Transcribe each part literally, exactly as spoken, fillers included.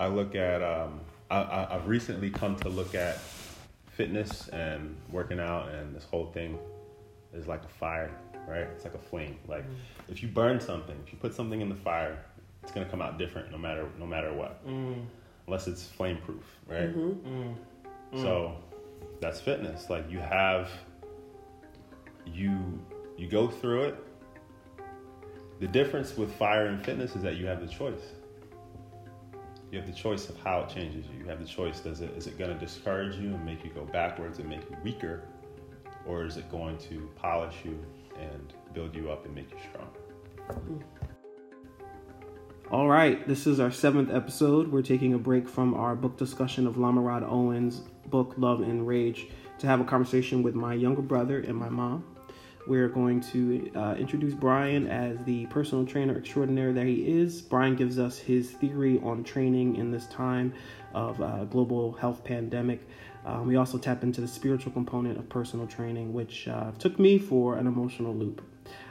I look at, um, I, I, I've recently come to look at fitness and working out, and this whole thing is like a fire, right? It's like a flame. Like mm. if you burn something, if you put something in the fire, it's going to come out different no matter no matter what. Mm. Unless it's flame proof, right? Mm-hmm. Mm. Mm. So that's fitness. Like you have, you you go through it. The difference with fire and fitness is that you have the choice. You have the choice of how it changes you. You have the choice. Does it, is it going to discourage you and make you go backwards and make you weaker? Or is it going to polish you and build you up and make you strong? All right. This is our seventh episode. We're taking a break from our book discussion of Lama Rod Owen's book, Love and Rage, to have a conversation with my younger brother and my mom. We're going to uh, introduce Brian as the personal trainer extraordinaire that he is. Brian gives us his theory on training in this time of uh, global health pandemic. Um, we also tap into the spiritual component of personal training, which uh, took me for an emotional loop.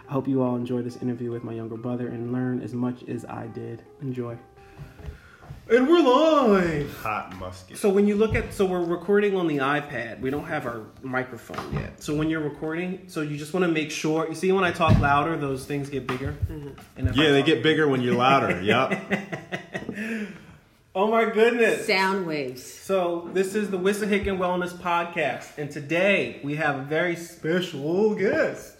I hope you all enjoy this interview with my younger brother and learn as much as I did. Enjoy. And we're live! Hot musket. So when you look at, so we're recording on the iPad. We don't have our microphone yet. So when you're recording, so you just want to make sure, you see when I talk louder, those things get bigger? Mm-hmm. And yeah, they get bigger when you're louder, yep. Oh my goodness. Sound waves. So this is the Wissahickon Wellness Podcast. And today we have a very special guest.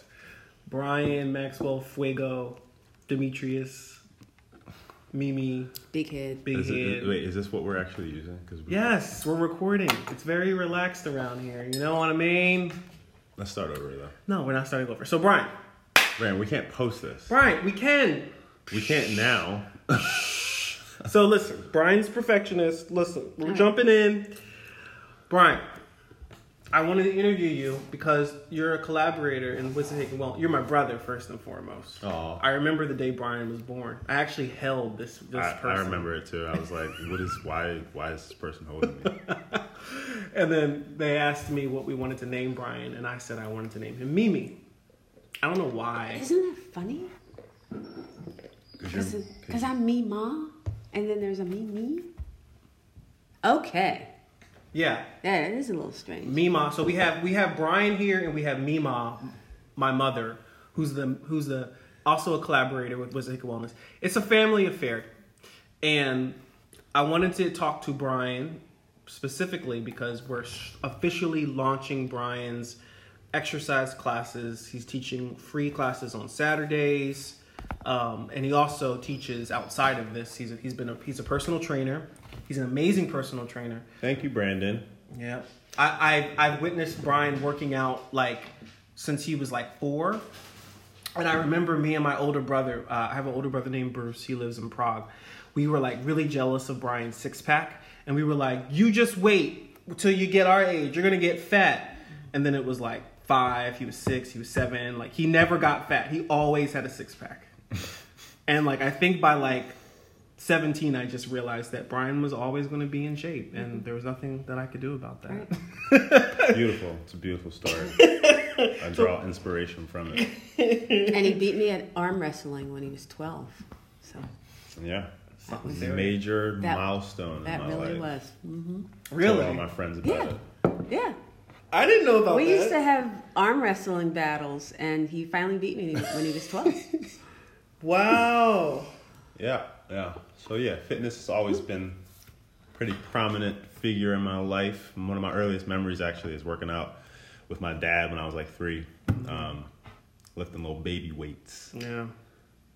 Brian Maxwell Fuego Demetrius. Mimi. Big head. Big is head. It, wait, is this what we're actually using? Cause we're yes, we're recording. It's very relaxed around here. You know what I mean? Let's start over, though. No, we're not starting over. So, Brian. Brian, we can't post this. Brian, we can. We can't now. So, listen. Brian's perfectionist. Listen, we're jumping in. Brian, I wanted to interview you because you're a collaborator in Wissahickon Wellness. You're my brother, first and foremost. Aww. I remember the day Brian was born. I actually held this, this I, person. I remember it, too. I was like, "What is? Why Why is this person holding me?" And then they asked me what we wanted to name Brian, and I said I wanted to name him Mimi. I don't know why. Isn't that funny? Because I'm Me Mom, and then there's a Mimi. Okay. Yeah. That is a little strange. Mima. So we have we have Brian here and we have Mima, my mother, who's the who's the also a collaborator with Bosica Wellness. It's a family affair. And I wanted to talk to Brian specifically because we're officially launching Brian's exercise classes. He's teaching free classes on Saturdays. Um, and he also teaches outside of this. He's a, he's been a, he's a personal trainer. He's an amazing personal trainer. Thank you, Brandon. Yeah. I, I, I've witnessed Brian working out, like, since he was, like, four. And I remember me and my older brother, uh, I have an older brother named Bruce. He lives in Prague. We were, like, really jealous of Brian's six-pack. And we were like, you just wait till you get our age. You're going to get fat. And then it was, like, five. He was six. He was seven. Like, he never got fat. He always had a six-pack. And, like, I think by, like, seventeen, I just realized that Brian was always going to be in shape, and there was nothing that I could do about that. Beautiful. It's a beautiful story. I draw inspiration from it. And he beat me at arm wrestling when he was twelve. So yeah, that was a major that, milestone that in my really life. Was. Mm-hmm. Really? I told all my friends about yeah. it. Yeah. I didn't know about we that. We used to have arm wrestling battles, and he finally beat me when he was twelve. Wow. Yeah. Yeah. So yeah, fitness has always been a pretty prominent figure in my life. One of my earliest memories actually is working out with my dad when I was like three, um, lifting little baby weights. Yeah.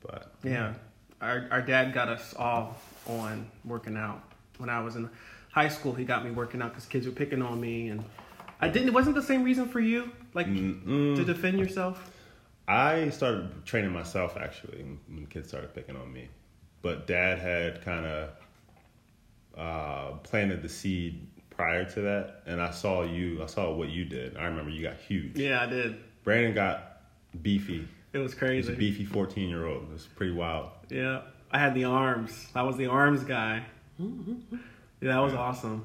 But yeah, yeah. Our, our dad got us all on working out. When I was in high school, he got me working out because kids were picking on me, and I didn't. It wasn't the same reason for you, like Mm-mm. to defend yourself. I started training myself actually when kids started picking on me. But Dad had kind of uh, planted the seed prior to that. And I saw you. I saw what you did. I remember you got huge. Yeah, I did. Brandon got beefy. It was crazy. He was a beefy fourteen-year-old. It was pretty wild. Yeah. I had the arms. I was the arms guy. Yeah, that was awesome.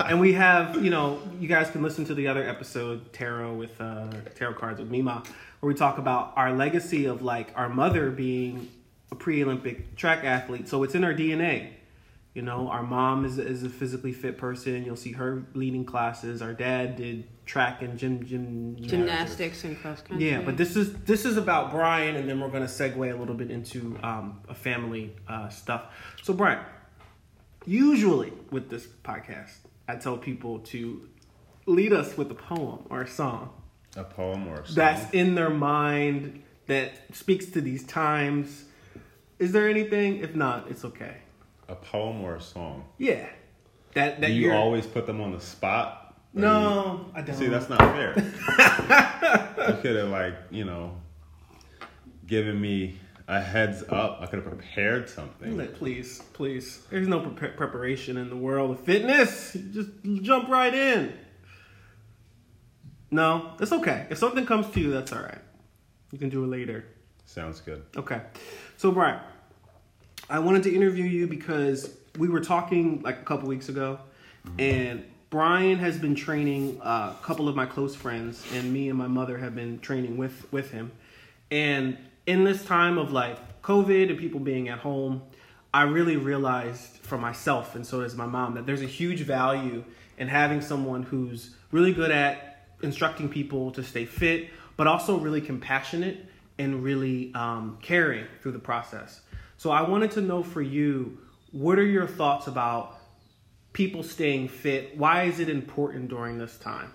And we have, you know, you guys can listen to the other episode, Tarot with uh, Tarot Cards with Mima, where we talk about our legacy of, like, our mother being a pre-Olympic track athlete. So it's in our D N A. You know, our mom is is a physically fit person. You'll see her leading classes. Our dad did track and gym gym gymnastics and cross country. Yeah, but this is this is about Brian, and then we're going to segue a little bit into um a family uh, stuff. So Brian, usually with this podcast, I tell people to lead us with a poem or a song. A poem or a song that's in their mind that speaks to these times. Is there anything? If not, it's okay. A poem or a song? Yeah. That that Do you you're... always put them on the spot? No, you... I don't. See, that's not fair. You could have, like, you know, given me a heads up. I could have prepared something. Please, please. There's no pre- preparation in the world of fitness. Just jump right in. No, it's okay. If something comes to you, that's all right. You can do it later. Sounds good. Okay. So, Brian, I wanted to interview you because we were talking like a couple weeks ago, mm-hmm. and Brian has been training uh, a couple of my close friends, and me and my mother have been training with, with him. And in this time of like COVID and people being at home, I really realized for myself, and so does my mom, that there's a huge value in having someone who's really good at instructing people to stay fit, but also really compassionate and really um, caring through the process. So I wanted to know for you, what are your thoughts about people staying fit? Why is it important during this time?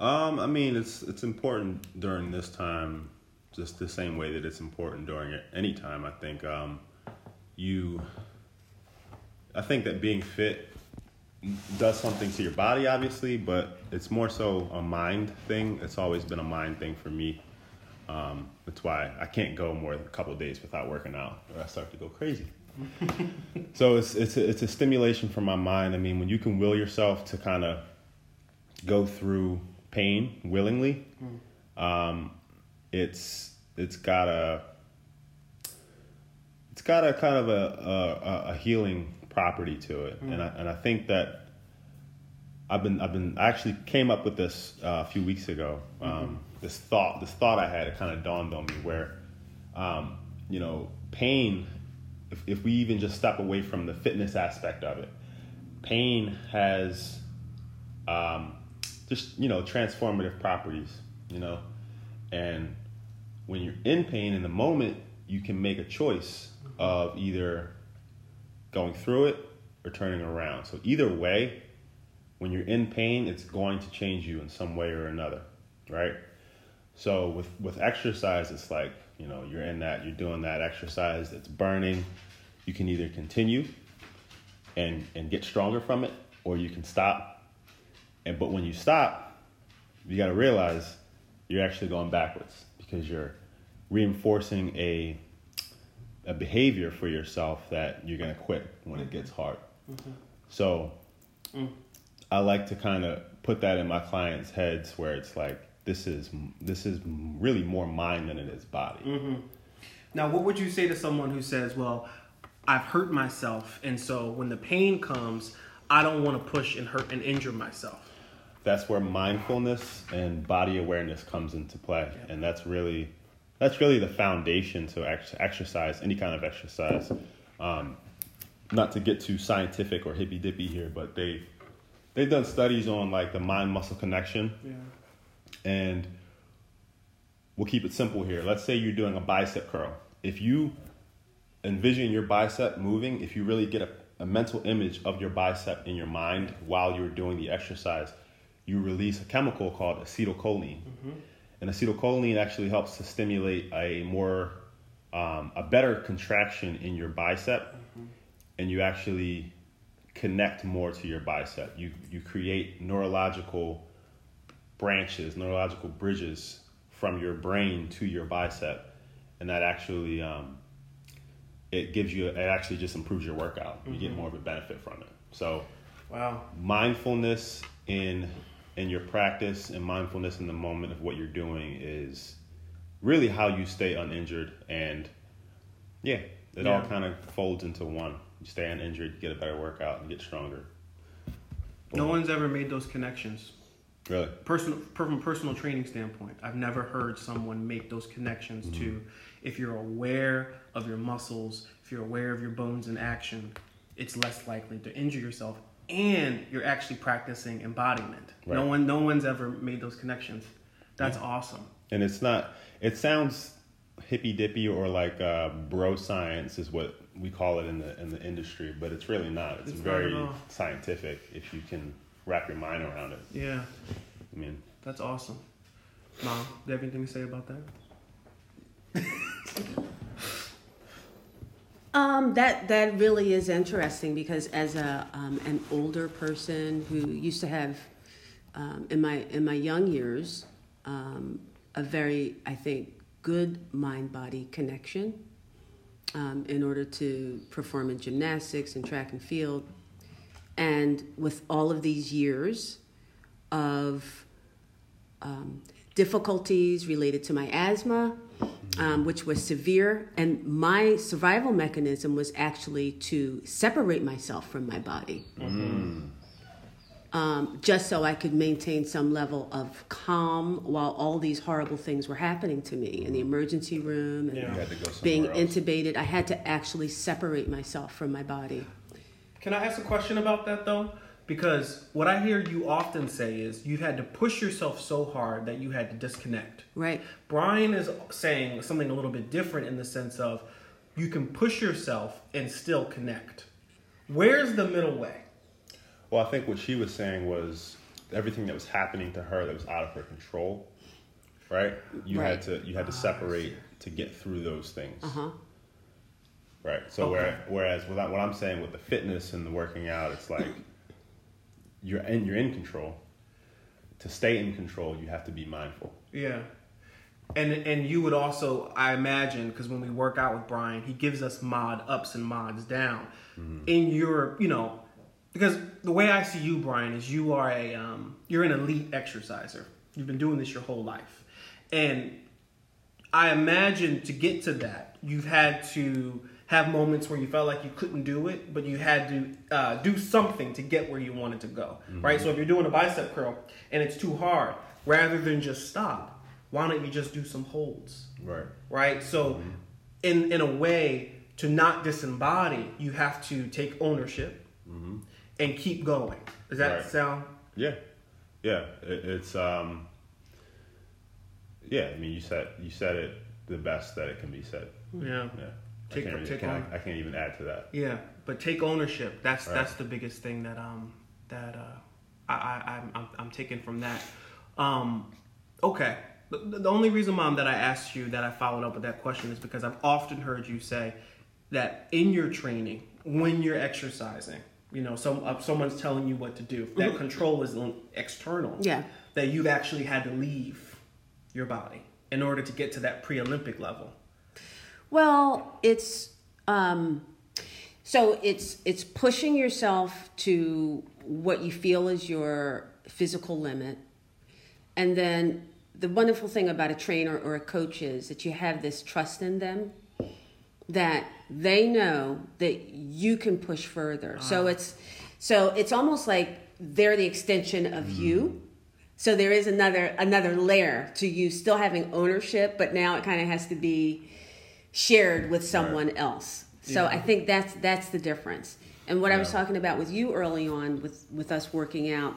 Um, I mean, it's it's important during this time, just the same way that it's important during any time. I think um, you, I think that being fit does something to your body, obviously, but it's more so a mind thing. It's always been a mind thing for me. Um, that's why I can't go more than a couple of days without working out, or I start to go crazy. So it's it's a, it's a stimulation for my mind. I mean, when you can will yourself to kind of go through pain willingly, um, it's it's got a it's got a kind of a a, a healing property to it, mm. and I and I think that I've been I've been I actually came up with this uh, a few weeks ago. Um, mm-hmm. This thought, this thought I had, it kind of dawned on me where, um, you know, pain, if, if we even just step away from the fitness aspect of it, pain has um, just, you know, transformative properties, you know, and when you're in pain in the moment, you can make a choice of either going through it or turning around. So either way, when you're in pain, it's going to change you in some way or another, right? So with, with exercise, it's like, you know, you're in that, you're doing that exercise, it's burning. You can either continue and and get stronger from it, or you can stop. And but when you stop, you got to realize you're actually going backwards, because you're reinforcing a a behavior for yourself that you're going to quit when it gets hard. Mm-hmm. So mm. I like to kind of put that in my clients' heads where it's like, This is this is really more mind than it is body. Mm-hmm. Now, what would you say to someone who says, well, I've hurt myself, and so when the pain comes, I don't want to push and hurt and injure myself? That's where mindfulness and body awareness comes into play. Yeah. And that's really that's really the foundation to ex- exercise, any kind of exercise. Um, not to get too scientific or hippy-dippy here, but they, they've done studies on like the mind-muscle connection. Yeah. And we'll keep it simple here. Let's say you're doing a bicep curl. If you envision your bicep moving, if you really get a, a mental image of your bicep in your mind while you're doing the exercise, you release a chemical called acetylcholine. Mm-hmm. And acetylcholine actually helps to stimulate a more, um, a better contraction in your bicep. Mm-hmm. And you actually connect more to your bicep. You, you create neurological branches, neurological bridges from your brain to your bicep, and that actually um, it gives you it actually just improves your workout. You mm-hmm. get more of a benefit from it. So, wow, mindfulness in in your practice and mindfulness in the moment of what you're doing is really how you stay uninjured. And yeah, it yeah. all kind of folds into one. You stay uninjured, you get a better workout, and get stronger. Boom. No one's ever made those connections. Really? Personal, from a personal training standpoint, I've never heard someone make those connections mm-hmm. to if you're aware of your muscles, if if you're aware of your bones in action, it's less likely to injure yourself, and you're actually practicing embodiment. Right. No one, no one's ever made those connections. That's yeah. awesome. And it's not, it sounds hippy dippy or like uh, bro science is what we call it in the in the industry, but it's really not. It's, it's very not scientific if you can wrap your mind around it. Yeah. I mean, that's awesome. Mom, do you have anything to say about that? Um, that that really is interesting because as a um, an older person who used to have um, in my in my young years um, a very, I think, good mind-body connection um, in order to perform in gymnastics and track and field, and with all of these years of um, difficulties related to my asthma. Um, which was severe, and my survival mechanism was actually to separate myself from my body, mm. um, just so I could maintain some level of calm while all these horrible things were happening to me in the emergency room and yeah. being intubated. I had to actually separate myself from my body. Can I ask a question about that though? Because what I hear you often say is you've had to push yourself so hard that you had to disconnect. Right. Brian is saying something a little bit different in the sense of you can push yourself and still connect. Where's the middle way? Well, I think what she was saying was everything that was happening to her that was out of her control, right? You right. had to you had to separate to get through those things. Uh-huh. Right. So okay. where, whereas what I'm saying with the fitness and the working out, it's like... You're in, you're in control. To stay in control, you have to be mindful. Yeah. And and you would also, I imagine, because when we work out with Brian, he gives us mod ups and mods down. Mm-hmm. In your, you know, because the way I see you, Brian, is you are a, um, you're an elite exerciser. You've been doing this your whole life. And I imagine to get to that, you've had to... have moments where you felt like you couldn't do it, but you had to uh, do something to get where you wanted to go, mm-hmm. right? So if you're doing a bicep curl and it's too hard, rather than just stop, why don't you just do some holds, right? Right. So, mm-hmm. in in a way, to not disembody, you have to take ownership mm-hmm. and keep going. Does that right. sound? Yeah, yeah. It, it's um, yeah. I mean, you said you said it the best that it can be said. Yeah. Yeah. Take, I, can't, take can't, I can't even add to that. Yeah, but take ownership. That's right. That's the biggest thing that um that uh I, I I'm I'm, I'm taking from that. Um, okay. The, the only reason, Mom, that I asked you that I followed up with that question is because I've often heard you say that in your training, when you're exercising, you know, some uh, someone's telling you what to do. That mm-hmm. control is external. Yeah. That you've actually had to leave your body in order to get to that pre-Olympic level. Well, it's um, so it's it's pushing yourself to what you feel is your physical limit, and then the wonderful thing about a trainer or a coach is that you have this trust in them that they know that you can push further. Uh. So it's so it's almost like they're the extension of mm-hmm. you. So there is another another layer to you still having ownership, but now it kind of has to be shared with someone right. else. So yeah. I think that's that's the difference. And what yeah. I was talking about with you early on with, with us working out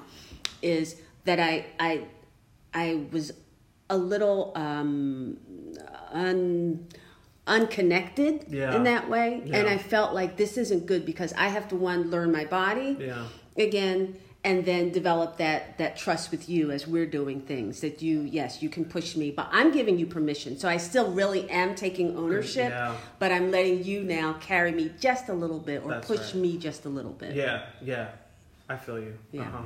is that I I I was a little um, un, unconnected yeah. in that way. Yeah. And I felt like this isn't good because I have to, one, learn my body yeah. again, and then develop that, that trust with you as we're doing things, that you, yes, you can push me, but I'm giving you permission. So I still really am taking ownership, yeah. but I'm letting you now carry me just a little bit or That's push right. me just a little bit. Yeah, yeah. I feel you. Yeah. Uh-huh.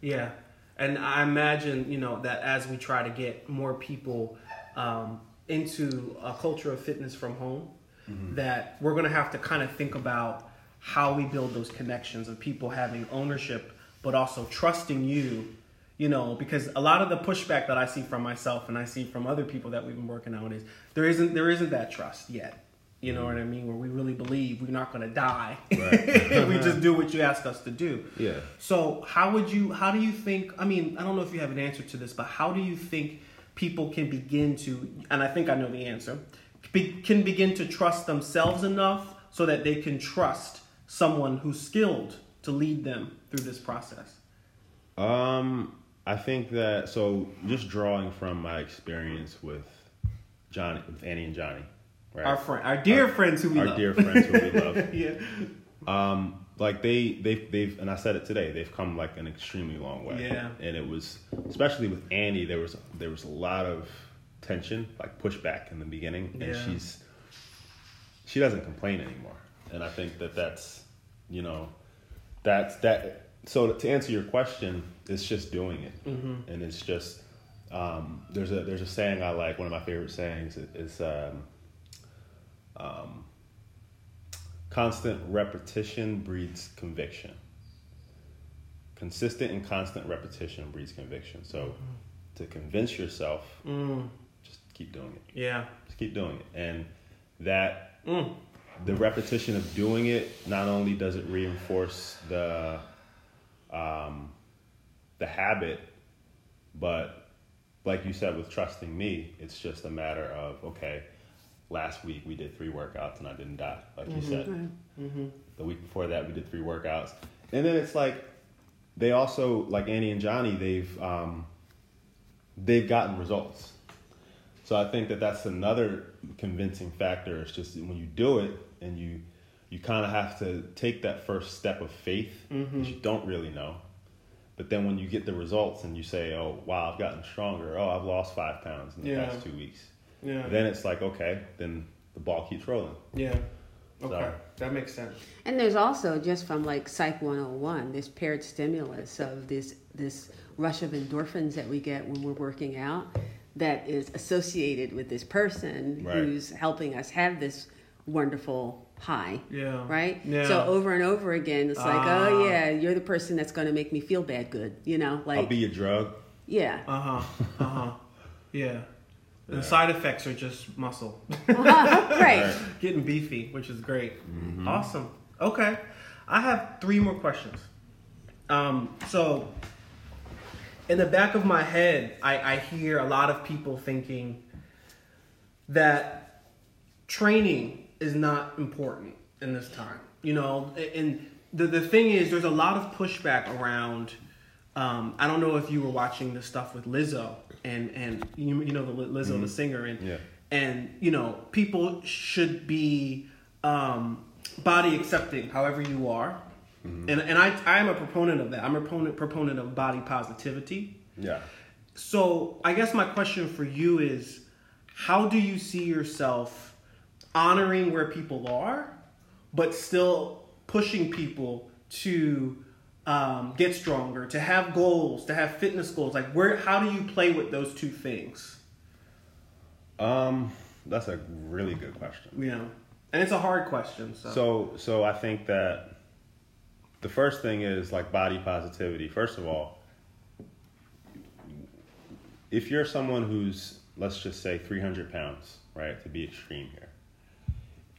Yeah. And I imagine, you know, that as we try to get more people um, into a culture of fitness from home, mm-hmm. that we're going to have to kind of think about how we build those connections of people having ownership but also trusting you, you know, because a lot of the pushback that I see from myself and I see from other people that we've been working out is there isn't there isn't that trust yet, you know what I mean? Where we really believe we're not going to die, right. we just do what you ask us to do. Yeah. So how would you? How do you think? I mean, I don't know if you have an answer to this, but how do you think people can begin to? And I think I know the answer. Be, can begin to trust themselves enough so that they can trust someone who's skilled to lead them through this process? Um, I think that, so just drawing from my experience with Johnny, with Annie and Johnny, right? Our friend, our dear our, friends who we our love. Our dear friends who we love. Yeah. Um, like they, they've, they've, and I said it today, they've come like an extremely long way. Yeah. And it was, especially with Annie, there was, there was a lot of tension, like pushback in the beginning, and yeah. she's, she doesn't complain anymore. And I think that that's, you know, that's that. So to answer your question, it's just doing it. Mm-hmm. And it's just, um, there's a, there's a saying I like, one of my favorite sayings is, um, um, constant repetition breeds conviction. Consistent and constant repetition breeds conviction. So mm-hmm. to convince yourself, mm. just keep doing it. Yeah. Just keep doing it. And that, mm. the repetition of doing it, not only does it reinforce the, um, the habit, but like you said with trusting me, it's just a matter of, okay, last week we did three workouts and I didn't die, like mm-hmm. you said. Mm-hmm. The week before that we did three workouts, and then it's like they also, like Annie and Johnny, they've um, they've gotten results. So I think that that's another convincing factor. It's just when you do it, and you you kind of have to take that first step of faith, mm-hmm. that you don't really know, but then when you get the results and you say, "Oh wow, I've gotten stronger. Oh, I've lost five pounds in the yeah. past two weeks." Yeah. Then it's like, okay, then the ball keeps rolling. Yeah. Okay. So. That makes sense. And there's also, just from like Psych one oh one, this paired stimulus of this this rush of endorphins that we get when we're working out that is associated with this person right. who's helping us have this wonderful high. Yeah. Right? Yeah. So over and over again, it's like, uh, oh yeah, you're the person that's going to make me feel bad good. You know? Like, I'll be your drug. Yeah. Uh-huh. Uh-huh. Yeah. The yeah. side effects are just muscle. Uh-huh. Right. Getting beefy, which is great. Mm-hmm. Awesome. Okay. I have three more questions. Um, so, in the back of my head, I, I hear a lot of people thinking that training is not important in this time. You know, and the, the thing is, there's a lot of pushback around... Um, I don't know if you were watching the stuff with Lizzo and, and you, you know, the Lizzo, mm-hmm. the singer, and, yeah. and, you know, people should be, um, body accepting however you are. Mm-hmm. And, and I, I'm a proponent of that. I'm a proponent, proponent of body positivity. Yeah. So I guess my question for you is, how do you see yourself honoring where people are, but still pushing people to, Um, get stronger, to have goals, to have fitness goals? Like, where, how do you play with those two things? Um, that's a really good question. Yeah, and it's a hard question. So, so, so I think that the first thing is like body positivity. First of all, if you're someone who's, let's just say, three hundred pounds, right, to be extreme here,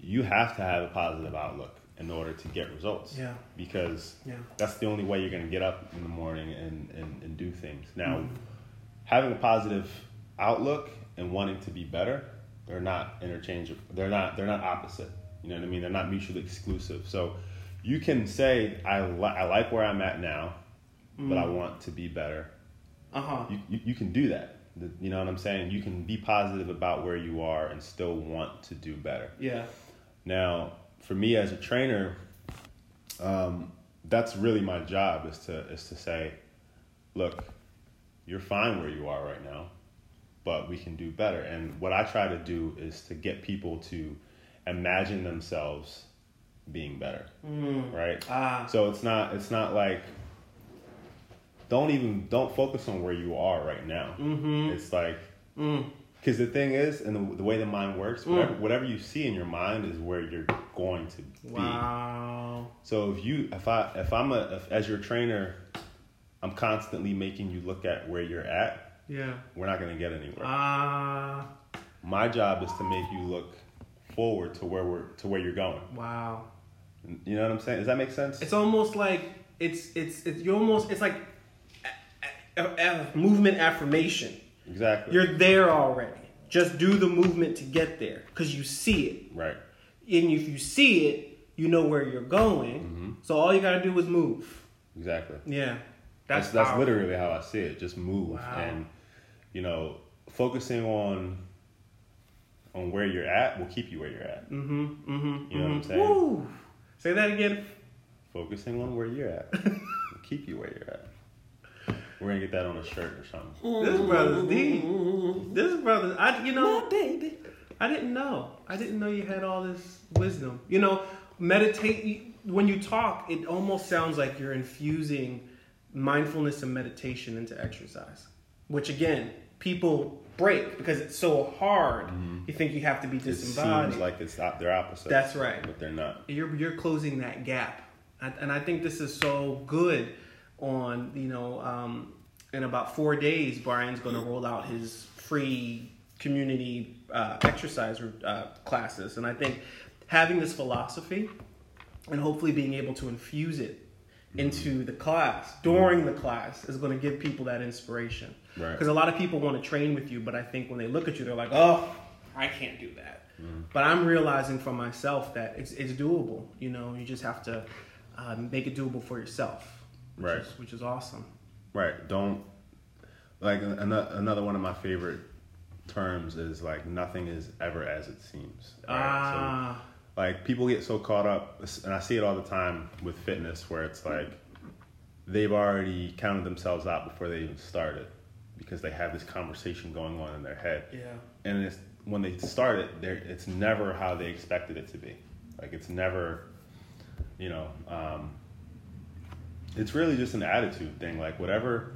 you have to have a positive outlook in order to get results. Yeah. Because yeah. that's the only way you're going to get up in the morning and, and, and do things. Now, mm-hmm. having a positive outlook and wanting to be better, they're not interchangeable. They're not, they're not opposite. You know what I mean? They're not mutually exclusive. So you can say, I, li- I like where I'm at now, mm-hmm. but I want to be better. Uh-huh. You, you, you can do that. You know what I'm saying? You can be positive about where you are and still want to do better. Yeah. Now, for me as a trainer, um, that's really my job, is to is to say, look, you're fine where you are right now, but we can do better. And what I try to do is to get people to imagine themselves being better, mm. right? Ah. So it's not it's not like, don't even don't focus on where you are right now. Mm-hmm. It's like. Mm. Because the thing is, and the, the way the mind works, whatever, mm. whatever you see in your mind is where you're going to be. Wow. So if you, if I, if I'm a, if, as your trainer, I'm constantly making you look at where you're at. Yeah. We're not going to get anywhere. Ah. Uh, My job is to make you look forward to where we're, to where you're going. Wow. You know what I'm saying? Does that make sense? It's almost like it's, it's, it's, you almost, it's like a, a, a movement affirmation. Exactly. You're there already. Just do the movement to get there, because you see it. Right. And if you see it, you know where you're going. Mm-hmm. So all you got to do is move. Exactly. Yeah. That's, that's, that's literally how I see it. Just move. Wow. And, you know, focusing on on where you're at will keep you where you're at. Mm-hmm. Mm-hmm. You know mm-hmm. what I'm saying? Woo. Say that again. Focusing on where you're at will keep you where you're at. We're going to get that on a shirt or something. This brother's deep. This brother's, I, you know. My baby. I didn't know. I didn't know you had all this wisdom. You know, meditate. When you talk, it almost sounds like you're infusing mindfulness and meditation into exercise, which again, people break because it's so hard. Mm-hmm. You think you have to be disembodied. It seems like it's their opposite. That's right. But they're not. You're, you're closing that gap. And I think this is so good on, you know, um, in about four days, Brian's going to roll out his free community uh, exercise uh, classes. And I think having this philosophy and hopefully being able to infuse it into the class, during the class, is going to give people that inspiration. Right. Because a lot of people want to train with you, but I think when they look at you, they're like, oh, I can't do that. Mm. But I'm realizing for myself that it's it's doable. You know, you just have to uh, make it doable for yourself. Which right. Is, which is awesome. Right. Don't, like, an- another one of my favorite terms is, like, nothing is ever as it seems. Right? Ah. So, like, people get so caught up, and I see it all the time with fitness, where it's like they've already counted themselves out before they even started because they have this conversation going on in their head. Yeah. And it's, when they start it, it's never how they expected it to be. Like, it's never, you know, um, it's really just an attitude thing. Like, whatever,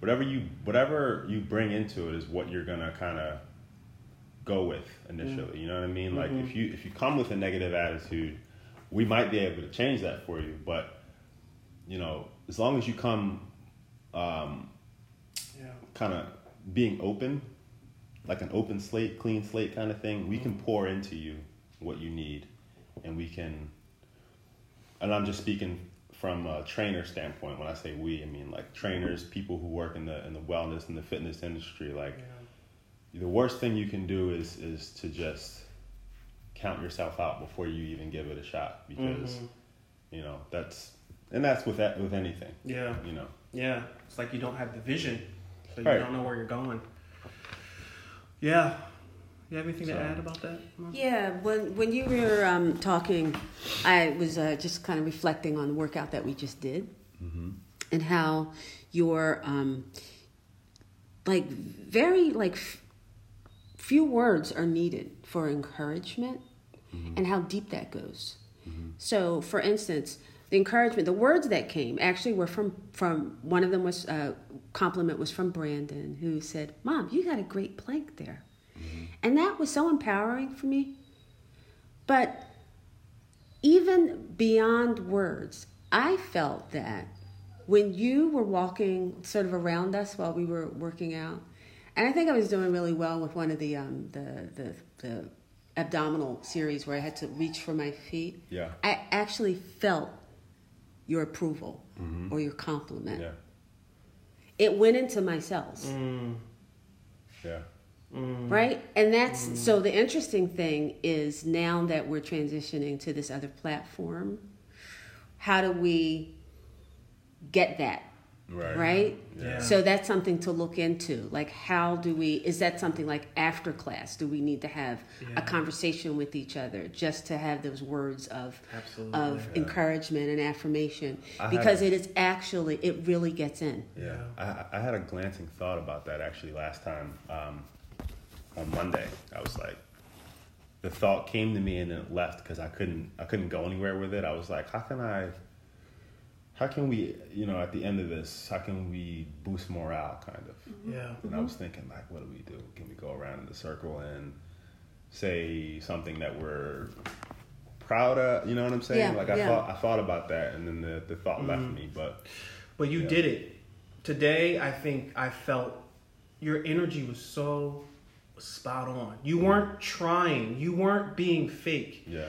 whatever you, whatever you bring into it is what you're gonna kind of go with initially, you know what I mean? Like, mm-hmm. if you if you come with a negative attitude, we might be able to change that for you. But, you know, as long as you come, um, yeah. kind of being open, like an open slate, clean slate kind of thing, we mm-hmm. can pour into you what you need, and we can. And I'm just speaking from a trainer standpoint. When I say we, I mean like trainers, mm-hmm. people who work in the in the wellness and the fitness industry, like. Yeah. The worst thing you can do is is to just count yourself out before you even give it a shot, because mm-hmm. you know that's and that's with that with anything. Yeah, you know. Yeah, it's like you don't have the vision, so you right. don't know where you're going. Yeah, you have anything so, to add about that? Mom? Yeah, when when you were um, talking, I was uh, just kind of reflecting on the workout that we just did, mm-hmm. and how your um, like very like. Few words are needed for encouragement, mm-hmm. and how deep that goes. Mm-hmm. So, for instance, the encouragement, the words that came actually were from, from one of them was, uh, compliment was from Brandon, who said, Mom, you got a great plank there. Mm-hmm. And that was so empowering for me. But even beyond words, I felt that when you were walking sort of around us while we were working out, and I think I was doing really well with one of the um, the, the the abdominal series where I had to reach for my feet. Yeah. I actually felt your approval, mm-hmm. or your compliment. Yeah. It went into my cells. Mm. Yeah. Mm. Right? And that's mm. so the interesting thing is, now that we're transitioning to this other platform, how do we get that? Right. Right? Yeah. So that's something to look into. Like, how do we, is that something like after class? Do we need to have yeah. a conversation with each other just to have those words of Absolutely. of yeah. encouragement and affirmation? I because a, it is actually, it really gets in. Yeah. I, I had a glancing thought about that actually last time. Um, on Monday, I was like, the thought came to me and then it left because I couldn't, I couldn't go anywhere with it. I was like, how can I... How can we, you know, at the end of this, how can we boost morale, kind of? Yeah. And mm-hmm. I was thinking, like, what do we do? Can we go around in the circle and say something that we're proud of? You know what I'm saying? Yeah. Like, I yeah. thought I thought about that, and then the, the thought mm-hmm. left me. But but you yeah. did it. Today, I think I felt your energy was so spot on. You mm-hmm. weren't trying. You weren't being fake. Yeah.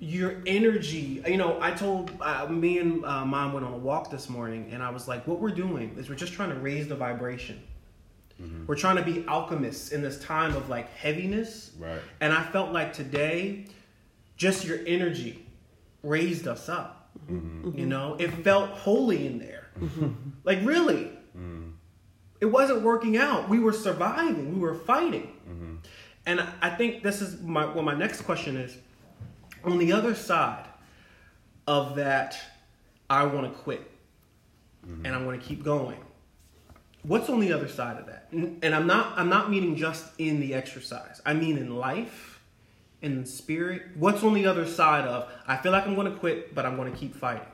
Your energy, you know, I told, uh, me and uh, Mom went on a walk this morning, and I was like, what we're doing is we're just trying to raise the vibration. Mm-hmm. We're trying to be alchemists in this time of, like, heaviness. Right. And I felt like today, just your energy raised us up. Mm-hmm. You know, it felt holy in there. Mm-hmm. Like, really, mm-hmm. it wasn't working out. We were surviving. We were fighting. Mm-hmm. And I think this is my, well, my next question is, on the other side of that, I want to quit mm-hmm. and I want to keep going. What's on the other side of that? And I'm not, I'm not meaning just in the exercise. I mean in life, in spirit. What's on the other side of, I feel like I'm going to quit, but I'm going to keep fighting?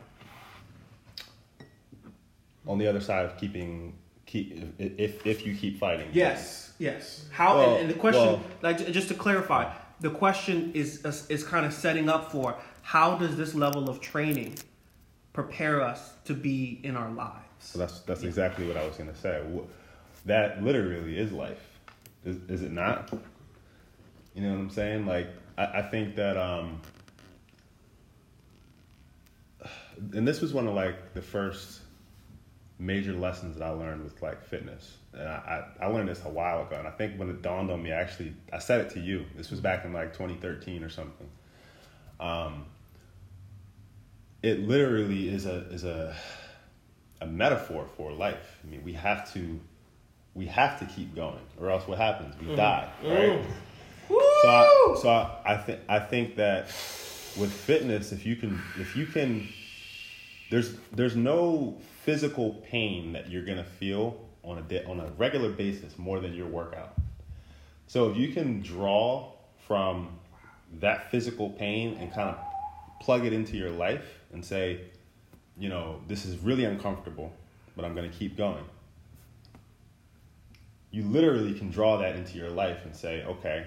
On the other side of keeping, keep if if you keep fighting. Yes, then. Yes. How? Well, and, and the question, well, like just to clarify, the question is is kind of setting up for how does this level of training prepare us to be in our lives? So that's that's yeah. exactly what I was going to say. That literally is life. Is is it not? You know what I'm saying? Like, I, I think that, um, and this was one of like the first major lessons that I learned with like fitness. And I, I, I learned this a while ago. And I think when it dawned on me, I actually, I said it to you. This was back in like twenty thirteen or something. Um, it literally is a, is a, a metaphor for life. I mean, we have to, we have to keep going, or else what happens? We mm. die, right? Mm. So, I, so I, I think I think that with fitness, if you can, if you can, there's there's no physical pain that you're gonna feel on a de- on a regular basis more than your workout. So if you can draw from that physical pain and kind of plug it into your life and say, you know, this is really uncomfortable, but I'm going to keep going. You literally can draw that into your life and say, okay,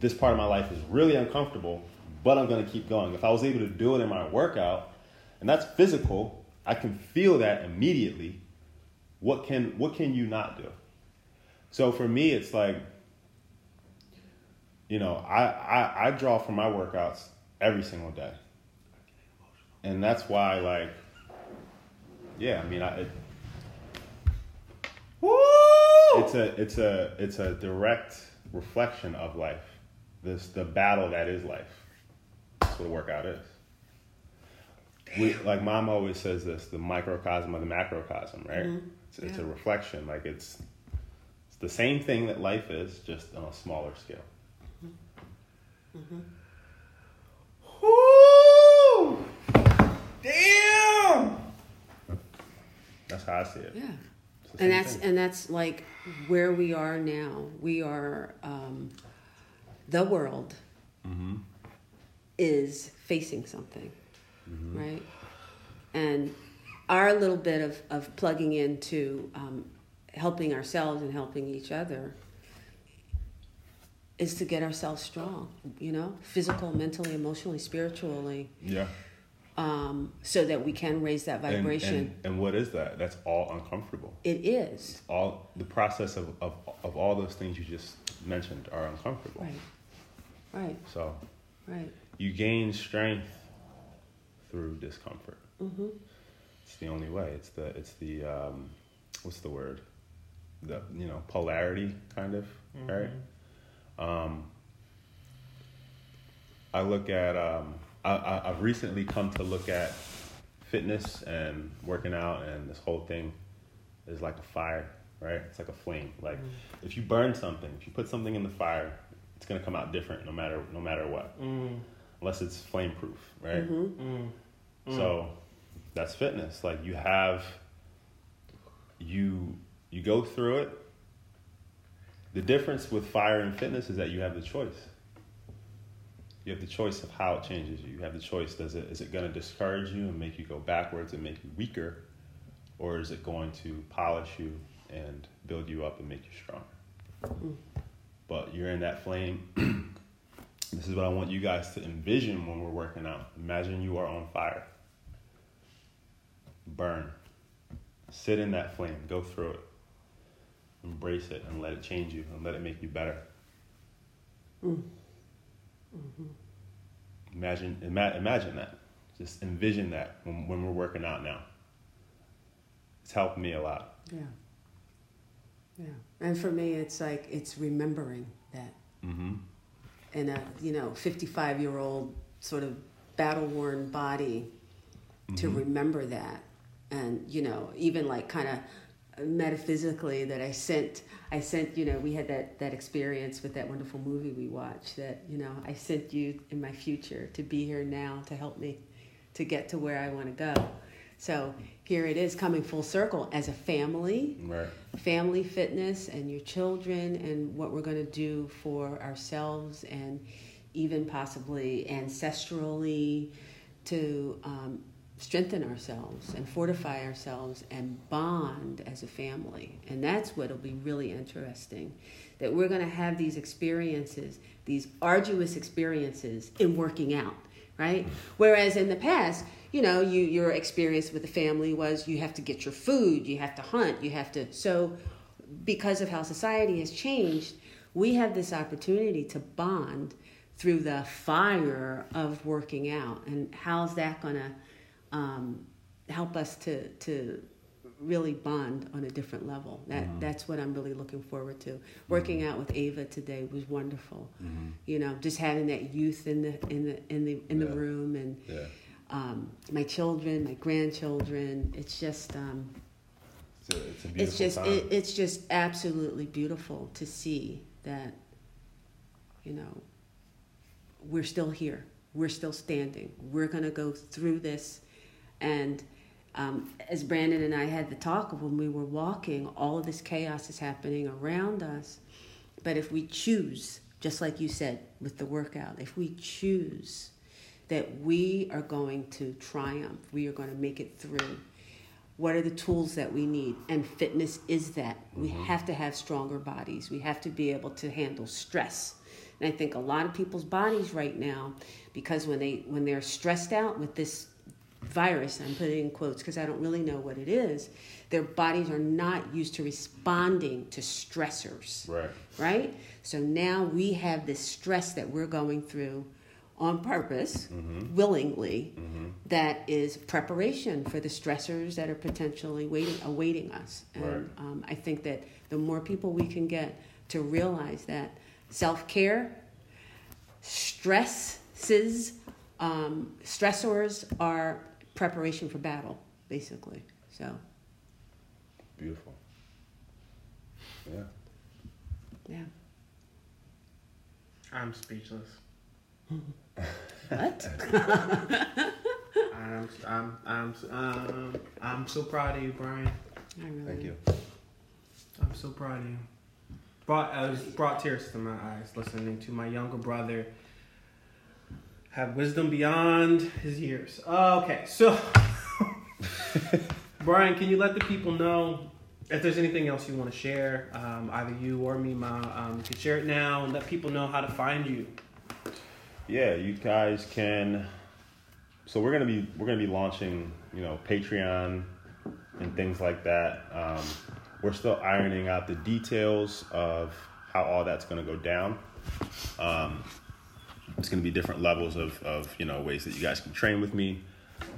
this part of my life is really uncomfortable, but I'm going to keep going. If I was able to do it in my workout, and that's physical, I can feel that immediately. What can, what can you not do? So for me, it's like, you know, I, I, I draw from my workouts every single day. And that's why, like, yeah, I mean, I, it, Woo! it's a, it's a, it's a direct reflection of life. This, the battle that is life. That's what a workout is. We, like, Mom always says this: the microcosm of the macrocosm, right? Mm-hmm. It's, yeah. it's a reflection. Like, it's, it's the same thing that life is, just on a smaller scale. Mm-hmm. Mm-hmm. Damn! That's how I see it. Yeah. And that's thing. And that's like where we are now. We are, um, the world mm-hmm. is facing something, mm-hmm. right? And our little bit of, of plugging into um, helping ourselves and helping each other is to get ourselves strong, you know? Physical, mentally, emotionally, spiritually. Yeah. Um, so that we can raise that vibration. And, and, and what is that? That's all uncomfortable. It is. It's all the process of, of of all those things you just mentioned are uncomfortable. Right. Right. So. Right. You gain strength through discomfort. Mm-hmm. It's the only way. It's the it's the um, what's the word? The you know polarity kind of mm-hmm. right. Um. I look at um. I, I've recently come to look at fitness and working out and this whole thing is like a fire, right? It's like a flame. Like mm. if you burn something, if you put something in the fire, it's gonna come out different no matter no matter what, mm. unless it's flame proof, right? Mm-hmm. Mm. Mm. So that's fitness. Like you have you you go through it. The difference with fire and fitness is that you have the choice. You have the choice of how it changes you. You have the choice. Does it is it going to discourage you and make you go backwards and make you weaker? Or is it going to polish you and build you up and make you stronger? Mm. But you're in that flame. This is what I want you guys to envision when we're working out. Imagine you are on fire. Burn. Sit in that flame. Go through it. Embrace it and let it change you and let it make you better. Mm. Mm-hmm. Imagine, ima- imagine that. Just envision that when, when we're working out now. It's helped me a lot. Yeah. Yeah. And for me, it's like, it's remembering that. Mm-hmm. And a, you know, fifty-five-year-old sort of battle-worn body to mm-hmm. remember that. And, you know, even like kind of metaphysically that I sent, I sent, you know, we had that, that experience with that wonderful movie we watched that, you know, I sent you in my future to be here now to help me to get to where I want to go. So here it is coming full circle as a family, right. Family fitness and your children and what we're going to do for ourselves and even possibly ancestrally to um, strengthen ourselves and fortify ourselves and bond as a family. And that's what'll be really interesting, that we're going to have these experiences, these arduous experiences in working out, right? Whereas in the past, you know, you, your experience with the family was you have to get your food, you have to hunt, you have to... So because of how society has changed, we have this opportunity to bond through the fire of working out. And how's that going to um, help us to to really bond on a different level? That mm-hmm. That's what I'm really looking forward to. Working mm-hmm. out with Ava today was wonderful. Mm-hmm. You know, just having that youth in the in the in the in yeah. the room and yeah. um, my children, my grandchildren. It's just um, it's, a, it's, a beautiful it's just it, it's just absolutely beautiful to see that, you know, we're still here. We're still standing. We're going to go through this. And um, as Brandon and I had the talk of when we were walking, all of this chaos is happening around us. But if we choose, just like you said with the workout, if we choose that we are going to triumph, we are going to make it through, what are the tools that we need? And fitness is that. Mm-hmm. We have to have stronger bodies. We have to be able to handle stress. And I think a lot of people's bodies right now, because when, they, when they're stressed out with this virus, I'm putting it in quotes because I don't really know what it is, their bodies are not used to responding to stressors. Right. Right? So now we have this stress that we're going through on purpose, mm-hmm. willingly, mm-hmm. that is preparation for the stressors that are potentially waiting, awaiting us. And right. um, I think that the more people we can get to realize that self-care, stresses, um, stressors are preparation for battle, basically. So beautiful. Yeah. Yeah. I'm speechless. What? I'm I'm I'm um I'm so proud of you, Brian. I really Thank you. I'm so proud of you. Brought uh, brought tears to my eyes listening to my younger brother have wisdom beyond his years. Okay, so Brian, can you let the people know if there's anything else you want to share? Um, either you or me, Ma, um, you can share it now and let people know how to find you. Yeah, you guys can. So we're gonna be we're gonna be launching, you know, Patreon and things like that. Um, We're still ironing out the details of how all that's going to go down. Um, it's going to be different levels of, of, you know, ways that you guys can train with me.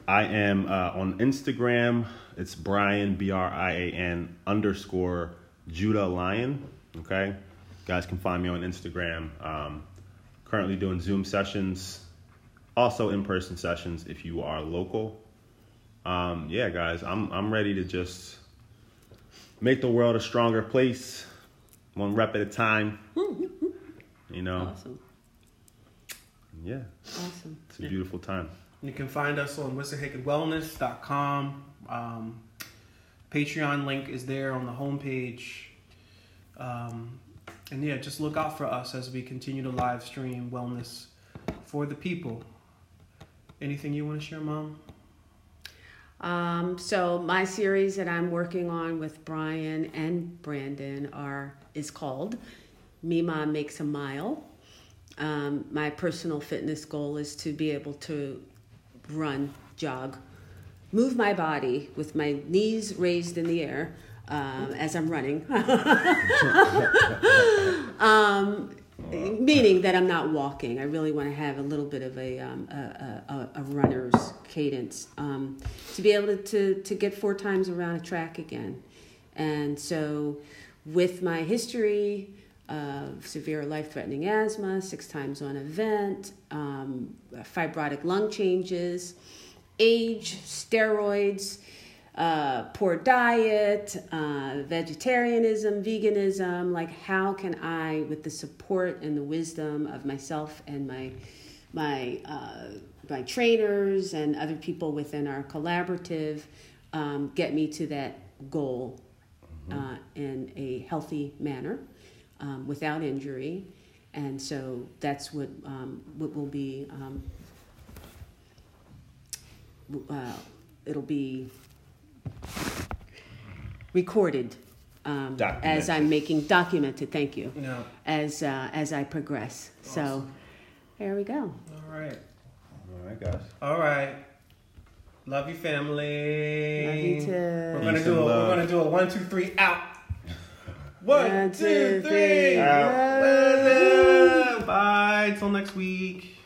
I am uh, on Instagram. It's Brian, B R I A N underscore Judah Lion. Okay. You guys can find me on Instagram. Um, currently doing Zoom sessions, also in-person sessions if you are local. Um, yeah, guys, I'm I'm ready to just... make the world a stronger place, one rep at a time. You know? Awesome. Yeah. Awesome. It's a beautiful time. You can find us on Whistler Hickand Wellness dot com. Um, Patreon link is there on the homepage. Um, and yeah, just look out for us as we continue to live stream wellness for the people. Anything you want to share, Mom? Um, so my series that I'm working on with Brian and Brandon are is called Me Mom Makes a Mile. Um, my personal fitness goal is to be able to run, jog, move my body with my knees raised in the air um, as I'm running. um, Meaning that I'm not walking. I really want to have a little bit of a um, a, a, a runner's cadence um, to be able to, to get four times around a track again. And so with my history of severe life-threatening asthma, six times on a vent, um, fibrotic lung changes, age, steroids, uh, poor diet, uh, vegetarianism, veganism. Like, how can I, with the support and the wisdom of myself and my my uh, my trainers and other people within our collaborative, um, get me to that goal uh, in a healthy manner? Um, without injury. And so that's what um, what will be. Um, uh, it'll be recorded um, as I'm making documented. Thank you. No. As uh, as I progress. Awesome. So there we go. All right. All right, guys. All right. Love you, family. Love you too. We're gonna do a, we're gonna do a one, two, three, out. One, two, three. Bye. Till next week.